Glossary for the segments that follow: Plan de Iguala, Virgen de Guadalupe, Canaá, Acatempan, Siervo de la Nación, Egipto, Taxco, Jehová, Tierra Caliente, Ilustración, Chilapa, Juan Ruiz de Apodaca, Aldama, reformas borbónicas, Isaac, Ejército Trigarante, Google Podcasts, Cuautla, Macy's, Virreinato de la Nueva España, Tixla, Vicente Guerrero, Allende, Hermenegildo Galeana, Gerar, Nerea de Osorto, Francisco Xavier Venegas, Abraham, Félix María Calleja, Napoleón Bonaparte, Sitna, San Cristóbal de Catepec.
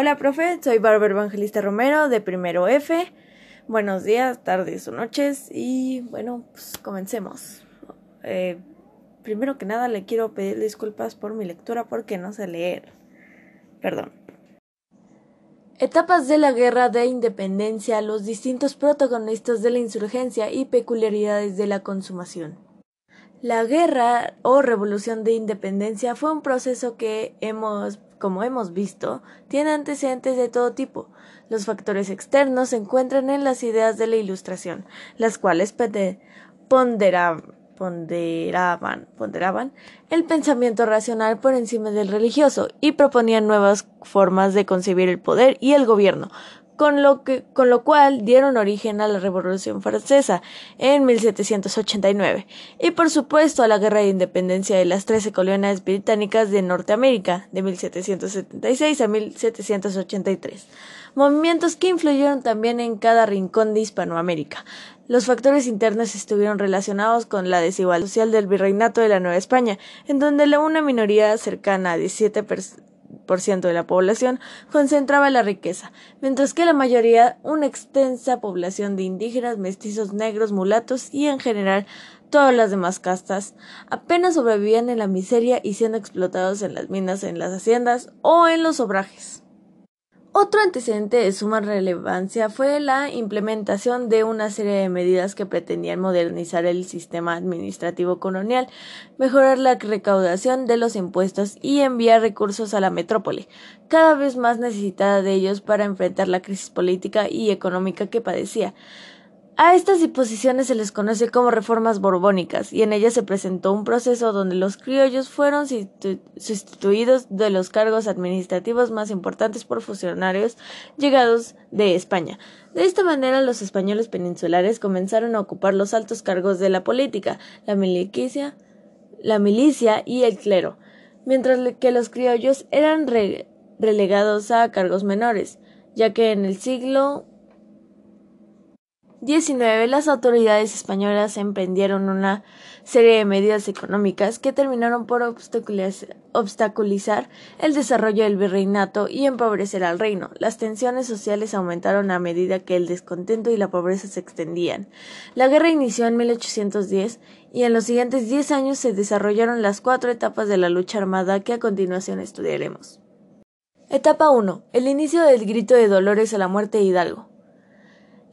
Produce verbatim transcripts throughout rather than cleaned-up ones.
Hola, profe, soy Bárbara Evangelista Romero de Primero F. Buenos días, tardes o noches y bueno, pues comencemos. Eh, primero que nada le quiero pedir disculpas por mi lectura porque no sé leer. Perdón. Etapas de la Guerra de Independencia, los distintos protagonistas de la insurgencia y peculiaridades de la consumación. La guerra o revolución de independencia fue un proceso que hemos, como hemos visto, tiene antecedentes de todo tipo. Los factores externos se encuentran en las ideas de la Ilustración, las cuales ponderaban, ponderaban, ponderaban el pensamiento racional por encima del religioso y proponían nuevas formas de concebir el poder y el gobierno. Con lo, que, con lo cual dieron origen a la Revolución Francesa en mil setecientos ochenta y nueve y por supuesto a la Guerra de Independencia de las Trece Colonias Británicas de Norteamérica de mil setecientos setenta y seis a mil setecientos ochenta y tres, movimientos que influyeron también en cada rincón de Hispanoamérica. Los factores internos estuvieron relacionados con la desigualdad social del Virreinato de la Nueva España, en donde una minoría cercana a diecisiete personas por ciento de la población concentraba la riqueza, mientras que la mayoría, una extensa población de indígenas, mestizos, negros, mulatos y en general todas las demás castas, apenas sobrevivían en la miseria y siendo explotados en las minas, en las haciendas o en los obrajes. Otro antecedente de suma relevancia fue la implementación de una serie de medidas que pretendían modernizar el sistema administrativo colonial, mejorar la recaudación de los impuestos y enviar recursos a la metrópoli, cada vez más necesitada de ellos para enfrentar la crisis política y económica que padecía. A estas disposiciones se les conoce como reformas borbónicas y en ellas se presentó un proceso donde los criollos fueron sustituidos de los cargos administrativos más importantes por funcionarios llegados de España. De esta manera los españoles peninsulares comenzaron a ocupar los altos cargos de la política, la milicia, la milicia y el clero, mientras que los criollos eran re- relegados a cargos menores, ya que en el siglo diecinueve Las autoridades españolas emprendieron una serie de medidas económicas que terminaron por obstaculizar el desarrollo del virreinato y empobrecer al reino. Las tensiones sociales aumentaron a medida que el descontento y la pobreza se extendían. La guerra inició en mil ochocientos diez y en los siguientes diez años se desarrollaron las cuatro etapas de la lucha armada que a continuación estudiaremos. Etapa uno. El inicio del Grito de Dolores a la muerte de Hidalgo.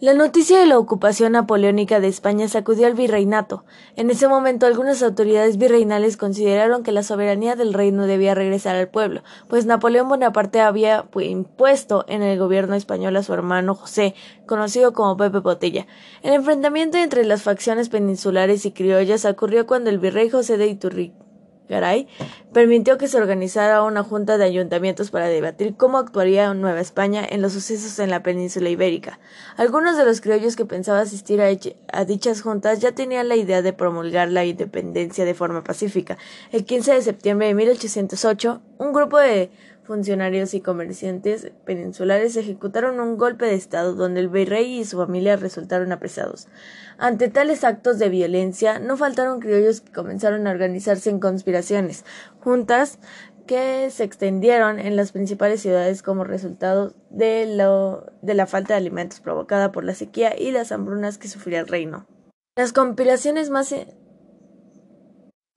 La noticia de la ocupación napoleónica de España sacudió al virreinato. En ese momento, algunas autoridades virreinales consideraron que la soberanía del reino debía regresar al pueblo, pues Napoleón Bonaparte había impuesto en el gobierno español a su hermano José, conocido como Pepe Botella. El enfrentamiento entre las facciones peninsulares y criollas ocurrió cuando el virrey José de Iturrigaray permitió que se organizara una junta de ayuntamientos para debatir cómo actuaría Nueva España en los sucesos en la península ibérica. Algunos de los criollos que pensaban asistir a, a dichas juntas ya tenían la idea de promulgar la independencia de forma pacífica. El quince de septiembre de mil ochocientos ocho, un grupo de funcionarios y comerciantes peninsulares ejecutaron un golpe de estado donde el virrey y su familia resultaron apresados. Ante tales actos de violencia, no faltaron criollos que comenzaron a organizarse en conspiraciones, juntas que se extendieron en las principales ciudades como resultado de, lo, de la falta de alimentos provocada por la sequía y las hambrunas que sufría el reino. Las conspiraciones más e-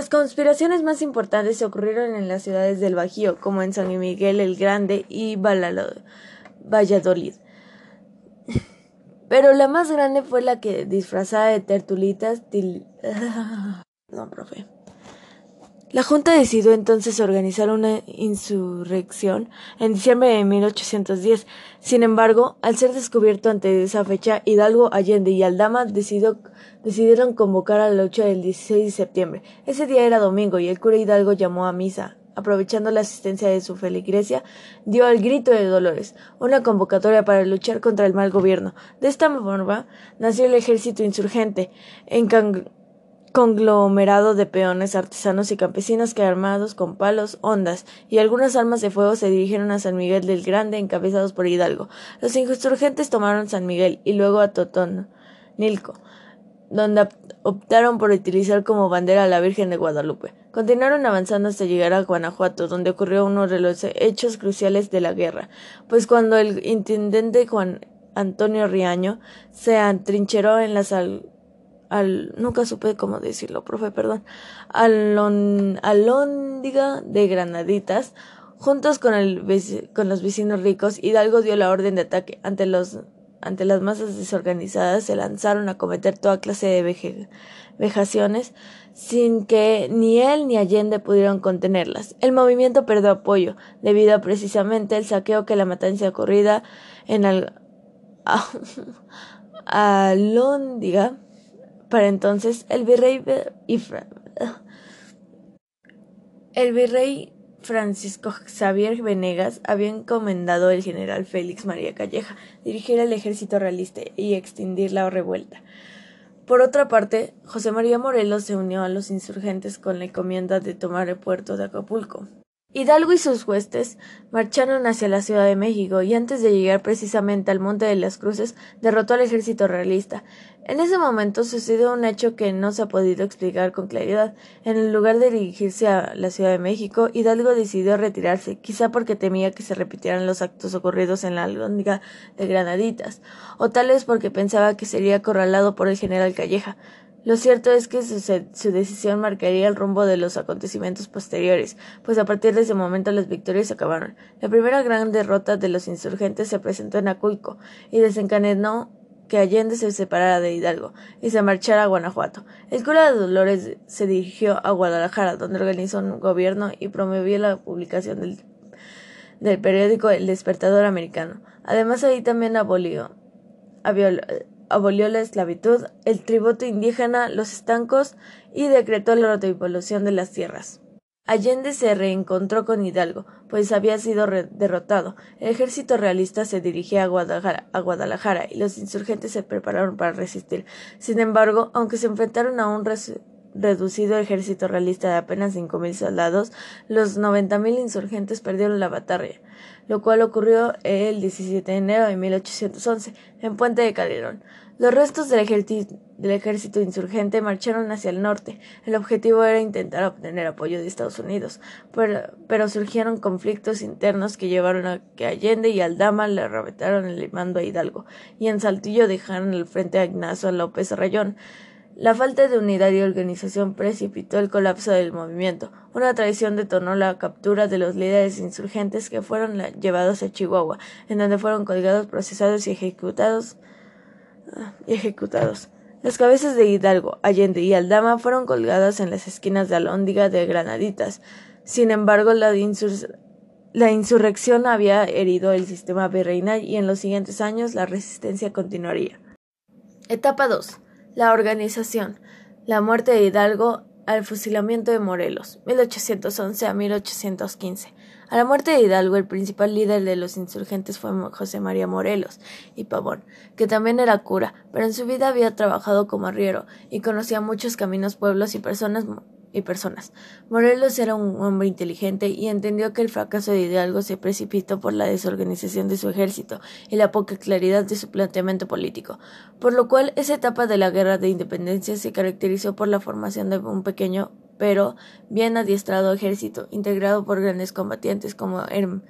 Las conspiraciones más importantes se ocurrieron en las ciudades del Bajío, como en San Miguel el Grande y Valladolid. Pero la más grande fue la que, disfrazada de tertulitas... Til... Perdón, profe. La Junta decidió entonces organizar una insurrección en diciembre de mil ochocientos diez. Sin embargo, al ser descubierto ante esa fecha, Hidalgo, Allende y Aldama decidió, decidieron convocar a la lucha del dieciséis de septiembre. Ese día era domingo y el cura Hidalgo llamó a misa. Aprovechando la asistencia de su feligresía, dio el Grito de Dolores, una convocatoria para luchar contra el mal gobierno. De esta forma, nació el Ejército Insurgente, en Can- conglomerado de peones, artesanos y campesinos que armados con palos, hondas y algunas armas de fuego se dirigieron a San Miguel del Grande encabezados por Hidalgo. Los insurgentes tomaron San Miguel y luego a Atotonilco, donde optaron por utilizar como bandera a la Virgen de Guadalupe. Continuaron avanzando hasta llegar a Guanajuato, donde ocurrió uno de los hechos cruciales de la guerra, pues cuando el intendente Juan Antonio Riaño se atrincheró en las al, al nunca supe cómo decirlo, profe, perdón, alon, Alhóndiga de Granaditas, juntos con, el, con los vecinos ricos, Hidalgo dio la orden de ataque. Ante los Ante las masas desorganizadas se lanzaron a cometer toda clase de veje, vejaciones sin que ni él ni Allende pudieron contenerlas. El movimiento perdió apoyo debido a precisamente el saqueo que la matanza ocurrida en al, a, a Alhóndiga. Para entonces el virrey y el virrey Francisco Xavier Venegas había encomendado al general Félix María Calleja dirigir el ejército realista y extinguir la revuelta. Por otra parte, José María Morelos se unió a los insurgentes con la encomienda de tomar el puerto de Acapulco. Hidalgo y sus huestes marcharon hacia la Ciudad de México y antes de llegar precisamente al Monte de las Cruces derrotó al ejército realista. En ese momento sucedió un hecho que no se ha podido explicar con claridad. En lugar de dirigirse a la Ciudad de México, Hidalgo decidió retirarse, quizá porque temía que se repitieran los actos ocurridos en la Alhóndiga de Granaditas, o tal vez porque pensaba que sería acorralado por el general Calleja. Lo cierto es que su, su decisión marcaría el rumbo de los acontecimientos posteriores, pues a partir de ese momento las victorias acabaron. La primera gran derrota de los insurgentes se presentó en Acapulco y desencadenó que Allende se separara de Hidalgo y se marchara a Guanajuato. El cura de Dolores se dirigió a Guadalajara, donde organizó un gobierno y promovió la publicación del, del periódico El Despertador Americano. Además, ahí también abolió... abolió abolió la esclavitud, el tributo indígena, los estancos y decretó la retribución de las tierras. Allende se reencontró con Hidalgo, pues había sido derrotado. El ejército realista se dirigía a Guadalajara, a Guadalajara y los insurgentes se prepararon para resistir. Sin embargo, aunque se enfrentaron a un reducido ejército realista de apenas cinco mil soldados, los noventa mil insurgentes perdieron la batalla, lo cual ocurrió el diecisiete de enero de mil ochocientos once en Puente de Calderón. Los restos del, del ejército insurgente marcharon hacia el norte. El objetivo era intentar obtener apoyo de Estados Unidos, pero, pero surgieron conflictos internos que llevaron a que Allende y Aldama le arrebataron el mando a Hidalgo y en Saltillo dejaron al frente a Ignacio López Rayón. La falta de unidad y organización precipitó el colapso del movimiento. Una traición detonó la captura de los líderes insurgentes que fueron llevados a Chihuahua, en donde fueron colgados, procesados y ejecutados. Y ejecutados. Las cabezas de Hidalgo, Allende y Aldama fueron colgadas en las esquinas de Alhóndiga de Granaditas. Sin embargo, la insurrección La insurrección había herido el sistema virreinal y en los siguientes años la resistencia continuaría. Etapa dos. La organización. La muerte de Hidalgo al fusilamiento de Morelos, mil ochocientos once a mil ochocientos quince. A la muerte de Hidalgo, el principal líder de los insurgentes fue José María Morelos y Pavón, que también era cura, pero en su vida había trabajado como arriero y conocía muchos caminos, pueblos y personas. y personas. Morelos era un hombre inteligente y entendió que el fracaso de Hidalgo se precipitó por la desorganización de su ejército y la poca claridad de su planteamiento político, por lo cual esa etapa de la Guerra de Independencia se caracterizó por la formación de un pequeño pero bien adiestrado ejército, integrado por grandes combatientes como Herm-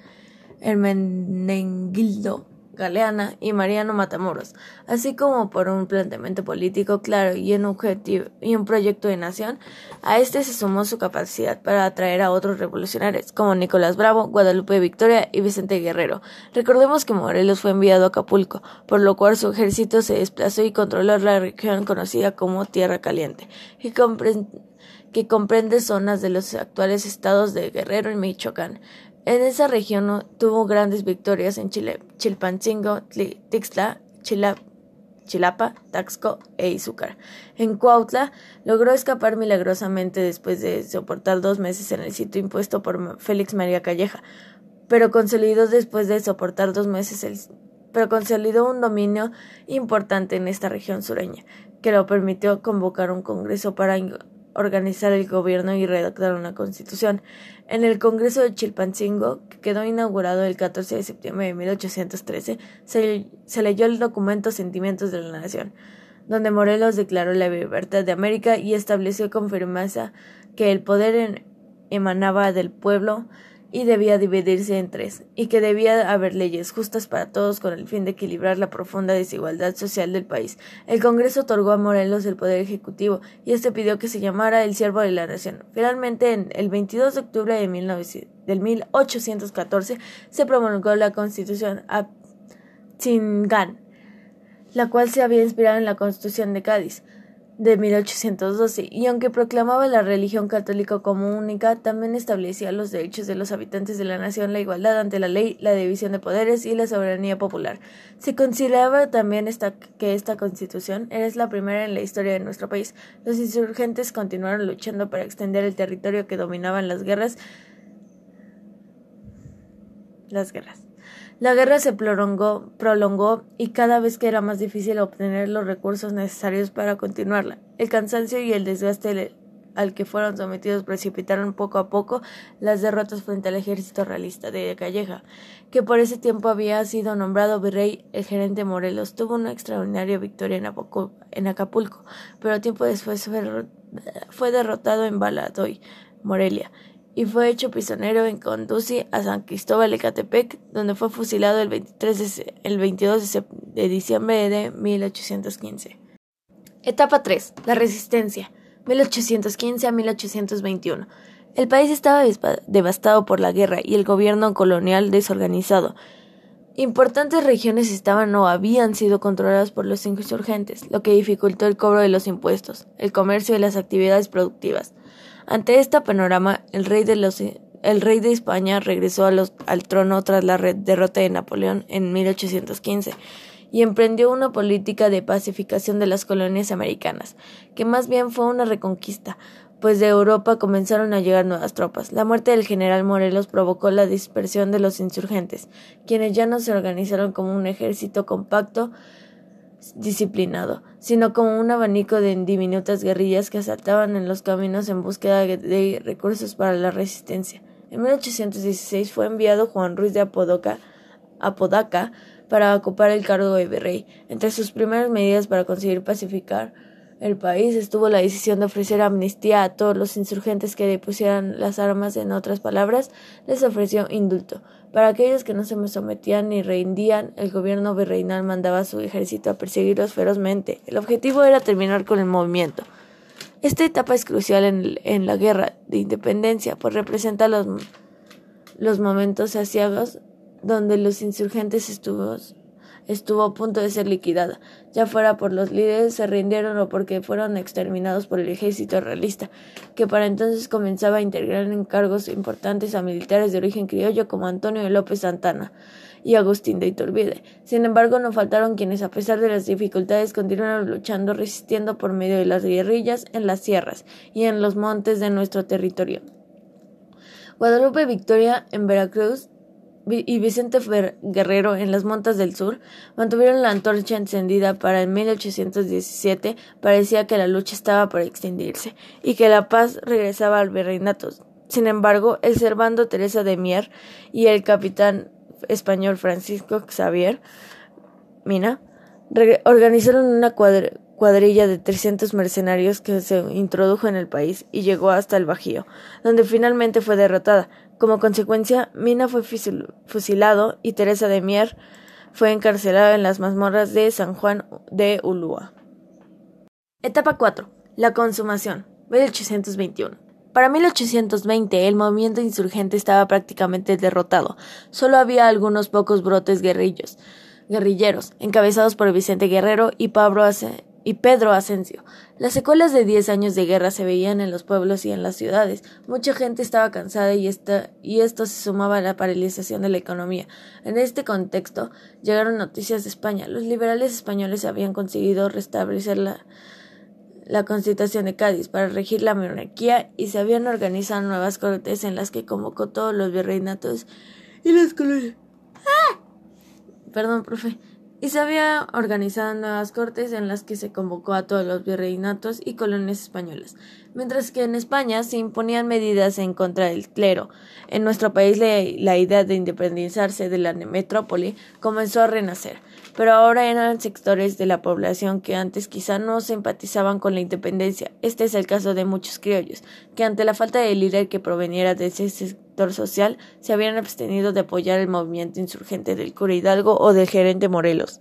Hermenegildo Galeana y Mariano Matamoros, así como por un planteamiento político claro y un objetivo y un proyecto de nación. A este se sumó su capacidad para atraer a otros revolucionarios como Nicolás Bravo, Guadalupe Victoria y Vicente Guerrero. Recordemos que Morelos fue enviado a Acapulco, por lo cual su ejército se desplazó y controló la región conocida como Tierra Caliente, y que comprende zonas de los actuales estados de Guerrero y Michoacán. En esa región tuvo grandes victorias en Chile, Chilpancingo, Tixla, Chilapa, Chilapa, Taxco e Izúcar. En Cuautla logró escapar milagrosamente después de soportar dos meses en el sitio impuesto por Félix María Calleja, pero consolidó después de soportar dos meses el, pero consolidó un dominio importante en esta región sureña, que lo permitió convocar un congreso para organizar el gobierno y redactar una constitución. En el Congreso de Chilpancingo, que quedó inaugurado el catorce de septiembre de mil ochocientos trece, se, se leyó el documento Sentimientos de la Nación, donde Morelos declaró la libertad de América y estableció con firmeza que el poder en, emanaba del pueblo y debía dividirse en tres, y que debía haber leyes justas para todos con el fin de equilibrar la profunda desigualdad social del país. El Congreso otorgó a Morelos el poder ejecutivo, y este pidió que se llamara el siervo de la nación. Finalmente, en el veintidós de octubre de mil ochocientos catorce, se promulgó la Constitución Apatzingán, la cual se había inspirado en la Constitución de Cádiz de mil ochocientos doce, y aunque proclamaba la religión católica como única, también establecía los derechos de los habitantes de la nación, la igualdad ante la ley, la división de poderes y la soberanía popular. Se consideraba también esta, que esta constitución era la primera en la historia de nuestro país. Los insurgentes continuaron luchando para extender el territorio que dominaban las guerras. Las guerras. La guerra se prolongó, prolongó y cada vez que era más difícil obtener los recursos necesarios para continuarla. El cansancio y el desgaste al que fueron sometidos precipitaron poco a poco las derrotas frente al ejército realista de Calleja, que por ese tiempo había sido nombrado virrey. El gerente Morelos tuvo una extraordinaria victoria en, Apocu, en Acapulco, pero tiempo después fue, fue derrotado en Valladolid, Morelia, y fue hecho prisionero en Conduci a San Cristóbal de Catepec, donde fue fusilado el, veintidós de diciembre de mil ochocientos quince. Etapa tres. La Resistencia, mil ochocientos quince a mil ochocientos veintiuno. El país estaba devastado por la guerra y el gobierno colonial desorganizado. Importantes regiones estaban o habían sido controladas por los insurgentes, lo que dificultó el cobro de los impuestos, el comercio y las actividades productivas. Ante este panorama, el rey de, los, el rey de España regresó a los, al trono tras la derrota de Napoleón en mil ochocientos quince y emprendió una política de pacificación de las colonias americanas, que más bien fue una reconquista, pues de Europa comenzaron a llegar nuevas tropas. La muerte del general Morelos provocó la dispersión de los insurgentes, quienes ya no se organizaron como un ejército compacto, disciplinado, sino como un abanico de diminutas guerrillas que asaltaban en los caminos en búsqueda de recursos para la resistencia. En mil ochocientos dieciséis fue enviado Juan Ruiz de Apodaca, Apodaca para ocupar el cargo de virrey. Entre sus primeras medidas para conseguir pacificar el país estuvo la decisión de ofrecer amnistía a todos los insurgentes que depusieran las armas. En otras palabras, les ofreció indulto. Para aquellos que no se sometían ni rendían, el gobierno virreinal mandaba a su ejército a perseguirlos ferozmente. El objetivo era terminar con el movimiento. Esta etapa es crucial en, en la guerra de independencia, pues representa los, los momentos aciagos donde los insurgentes estuvo, estuvo a punto de ser liquidada, ya fuera por los líderes se rindieron o porque fueron exterminados por el ejército realista, que para entonces comenzaba a integrar en cargos importantes a militares de origen criollo como Antonio López de Santa Anna y Agustín de Iturbide. Sin embargo, no faltaron quienes, a pesar de las dificultades, continuaron luchando, resistiendo por medio de las guerrillas en las sierras y en los montes de nuestro territorio. Guadalupe Victoria en Veracruz y Vicente Guerrero en las Montas del Sur mantuvieron la antorcha encendida para en mil ochocientos diecisiete. Parecía que la lucha estaba por extendirse y que la paz regresaba al virreinato. Sin embargo, el Servando Teresa de Mier y el capitán español Francisco Xavier Mina organizaron una cuadr- cuadrilla de trescientos mercenarios que se introdujo en el país y llegó hasta el Bajío, donde finalmente fue derrotada. Como consecuencia, Mina fue fusilado y Teresa de Mier fue encarcelada en las mazmorras de San Juan de Ulúa. Etapa cuatro. La Consumación, mil ochocientos veintiuno. Para mil ochocientos veinte, el movimiento insurgente estaba prácticamente derrotado. Solo había algunos pocos brotes guerrillos, guerrilleros, encabezados por Vicente Guerrero y Pablo Ace. y Pedro Asensio. Las secuelas de diez años de guerra se veían en los pueblos y en las ciudades. Mucha gente estaba cansada y, esta, y esto se sumaba a la paralización de la economía. En este contexto llegaron noticias de España. Los liberales españoles habían conseguido restablecer la, la Constitución de Cádiz para regir la monarquía y se habían organizado nuevas cortes en las que convocó todos los virreinatos y las colonias. ¡Ah! Perdón, profe. y se había organizado nuevas cortes en las que se convocó a todos los virreinatos y colonias españolas, mientras que en España se imponían medidas en contra del clero. En nuestro país la idea de independizarse de la metrópoli comenzó a renacer, pero ahora eran sectores de la población que antes quizá no simpatizaban con la independencia. Este es el caso de muchos criollos, que ante la falta de líder que proveniera de ese sector social, se habían abstenido de apoyar el movimiento insurgente del cura Hidalgo o del gerente Morelos.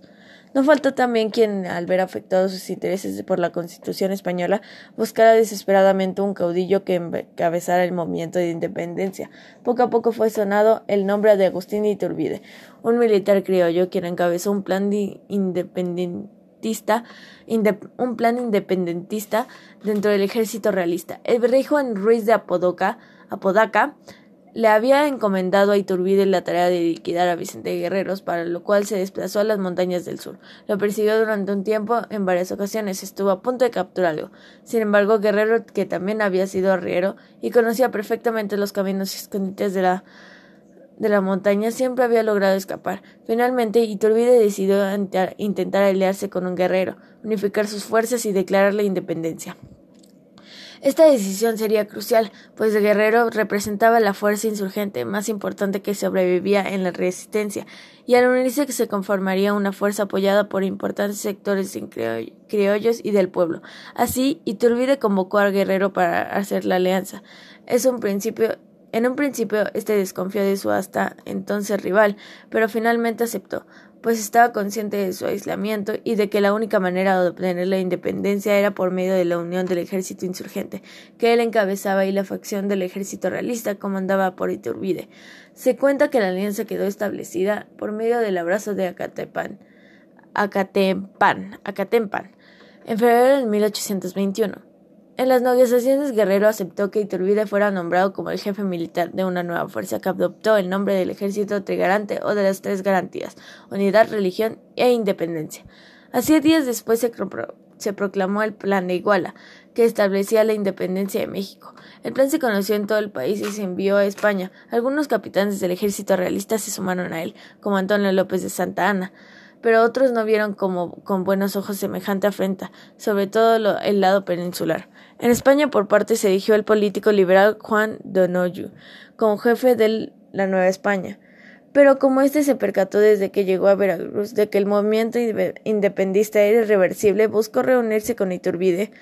No faltó también quien, al ver afectados sus intereses por la Constitución española, buscara desesperadamente un caudillo que encabezara el movimiento de independencia. Poco a poco fue sonado el nombre de Agustín de Iturbide, un militar criollo quien encabezó un plan independentista, indep- un plan independentista dentro del ejército realista. El virrey Juan Ruiz de Apodaca, Apodaca le había encomendado a Iturbide la tarea de liquidar a Vicente Guerrero, para lo cual se desplazó a las montañas del sur. Lo persiguió durante un tiempo, en varias ocasiones estuvo a punto de capturarlo. Sin embargo, Guerrero, que también había sido arriero y conocía perfectamente los caminos y escondites de la, de la montaña, siempre había logrado escapar. Finalmente, Iturbide decidió ante, intentar aliarse con un guerrero, unificar sus fuerzas y declarar la independencia. Esta decisión sería crucial, pues Guerrero representaba la fuerza insurgente más importante que sobrevivía en la resistencia, y al unirse que se conformaría una fuerza apoyada por importantes sectores criollos, criollos y del pueblo. Así, Iturbide convocó a Guerrero para hacer la alianza. Es un principio En un principio, este desconfió de su hasta entonces rival, pero finalmente aceptó, pues estaba consciente de su aislamiento y de que la única manera de obtener la independencia era por medio de la unión del ejército insurgente, que él encabezaba, y la facción del ejército realista comandada por Iturbide. Se cuenta que la alianza quedó establecida por medio del abrazo de Acatempan, Acatempan, Acatempan, en febrero de mil ochocientos veintiuno. En las negociaciones, Guerrero aceptó que Iturbide fuera nombrado como el jefe militar de una nueva fuerza que adoptó el nombre del Ejército Trigarante o de las Tres Garantías: Unidad, Religión e Independencia. Así, días después se, pro- se proclamó el Plan de Iguala, que establecía la independencia de México. El plan se conoció en todo el país y se envió a España. Algunos capitanes del Ejército Realista se sumaron a él, como Antonio López de Santa Anna, pero otros no vieron como, con buenos ojos semejante afrenta, sobre todo lo, el lado peninsular. En España, por parte, se eligió el político liberal Juan Donoghue como jefe de la Nueva España, pero como éste se percató desde que llegó a Veracruz de que el movimiento independista era irreversible, buscó reunirse con Iturbide.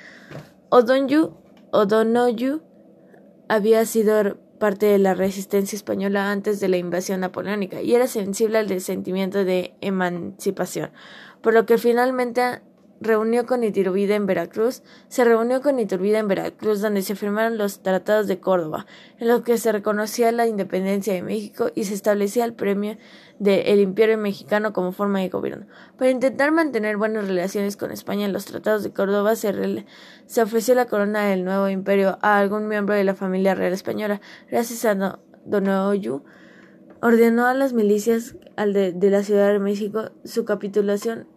O'Donoghue, O'Donoghue había sido parte de la resistencia española antes de la invasión napoleónica y era sensible al sentimiento de emancipación, por lo que finalmente reunió con Iturbide en Veracruz. Se reunió con Iturbide en Veracruz, donde se firmaron los Tratados de Córdoba, en los que se reconocía la independencia de México y se establecía el premio del Imperio Mexicano como forma de gobierno. Para intentar mantener buenas relaciones con España, en los Tratados de Córdoba se, re- se ofreció la corona del nuevo imperio a algún miembro de la familia real española. Gracias a no- Donoghue, ordenó a las milicias al de-, de la Ciudad de México su capitulación.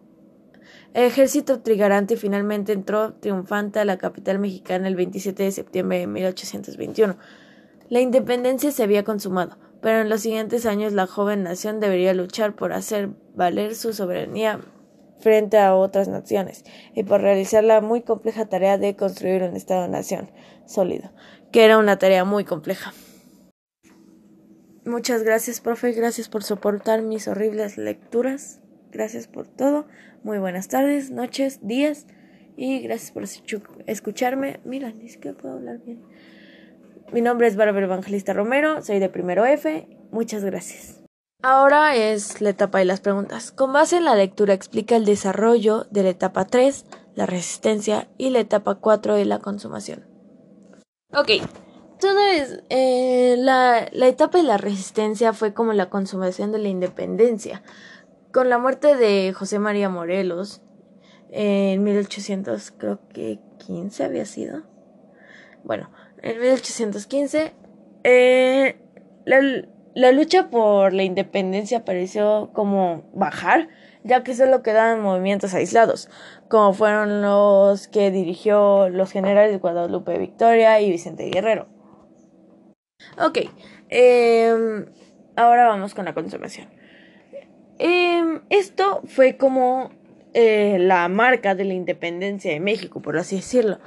El ejército trigarante finalmente entró triunfante a la capital mexicana el veintisiete de septiembre de mil ochocientos veintiuno. La independencia se había consumado, pero en los siguientes años la joven nación debería luchar por hacer valer su soberanía frente a otras naciones y por realizar la muy compleja tarea de construir un Estado-nación sólido, que era una tarea muy compleja. Muchas gracias, profe. Gracias por soportar mis horribles lecturas. Gracias por todo. Muy buenas tardes, noches, días, y gracias por escucharme. Mira, ni siquiera puedo hablar bien. Mi nombre es Bárbara Evangelista Romero, soy de primero F. Muchas gracias. Ahora es la etapa de las preguntas. Con base en la lectura explica el desarrollo de la etapa tres, la resistencia, y la etapa cuatro de la consumación. Ok. Entonces, eh, la, la etapa de la resistencia fue como la consumación de la independencia. Con la muerte de José María Morelos en mil ochocientos, creo que quince había sido. Bueno, en mil ochocientos quince eh, la, la lucha por la independencia pareció como bajar, ya que solo quedaban movimientos aislados, como fueron los que dirigió los generales Guadalupe Victoria y Vicente Guerrero. Ok, eh, ahora vamos con la consumación. Eh, esto fue como eh, la marca de la independencia de México, por así decirlo.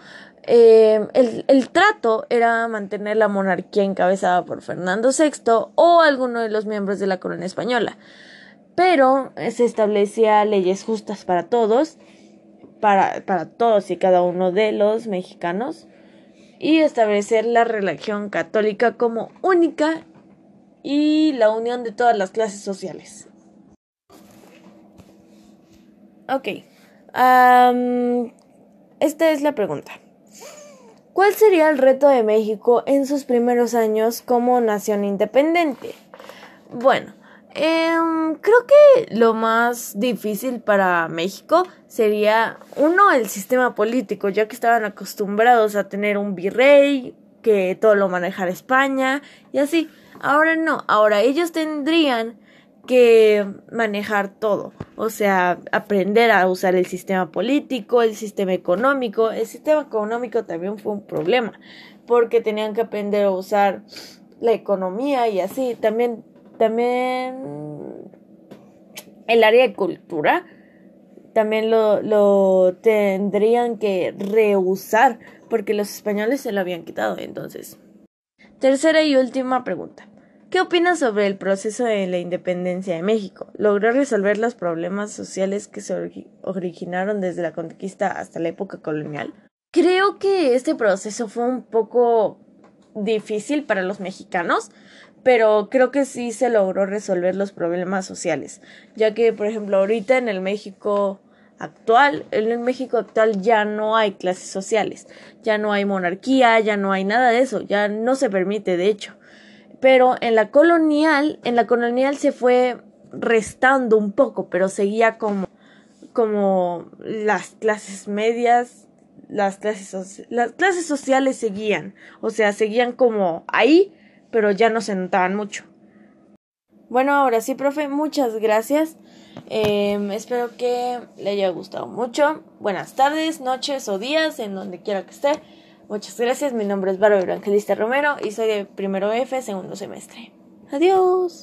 Eh, el, el trato era mantener la monarquía encabezada por Fernando sexto o alguno de los miembros de la corona española, pero se establecía leyes justas para todos, para, para todos y cada uno de los mexicanos, y establecer la religión católica como única y la unión de todas las clases sociales. Ok, um, esta es la pregunta. ¿Cuál sería el reto de México en sus primeros años como nación independiente? Bueno, eh, creo que lo más difícil para México sería, uno, el sistema político, ya que estaban acostumbrados a tener un virrey, que todo lo manejara España, y así. Ahora no, ahora ellos tendrían que manejar todo, o sea, aprender a usar el sistema político, el sistema económico. El sistema económico también fue un problema, porque tenían que aprender a usar la economía y así. También, también el área de cultura también lo, lo tendrían que reusar, porque los españoles se lo habían quitado. Entonces, tercera y última pregunta. ¿Qué opinas sobre el proceso de la independencia de México? ¿Logró resolver los problemas sociales que se orig- originaron desde la conquista hasta la época colonial? Creo que este proceso fue un poco difícil para los mexicanos, pero creo que sí se logró resolver los problemas sociales, ya que, por ejemplo, ahorita en el México actual, en el México actual ya no hay clases sociales, ya no hay monarquía, ya no hay nada de eso, ya no se permite, de hecho. Pero en la colonial, en la colonial se fue restando un poco, pero seguía como, como las clases medias, las clases, las clases sociales seguían, o sea, seguían como ahí, pero ya no se notaban mucho. Bueno, ahora sí, profe, muchas gracias. Eh, espero que le haya gustado mucho. Buenas tardes, noches o días, en donde quiera que esté. Muchas gracias, mi nombre es Bárbara Evangelista Romero y soy de primero F, segundo semestre. Adiós.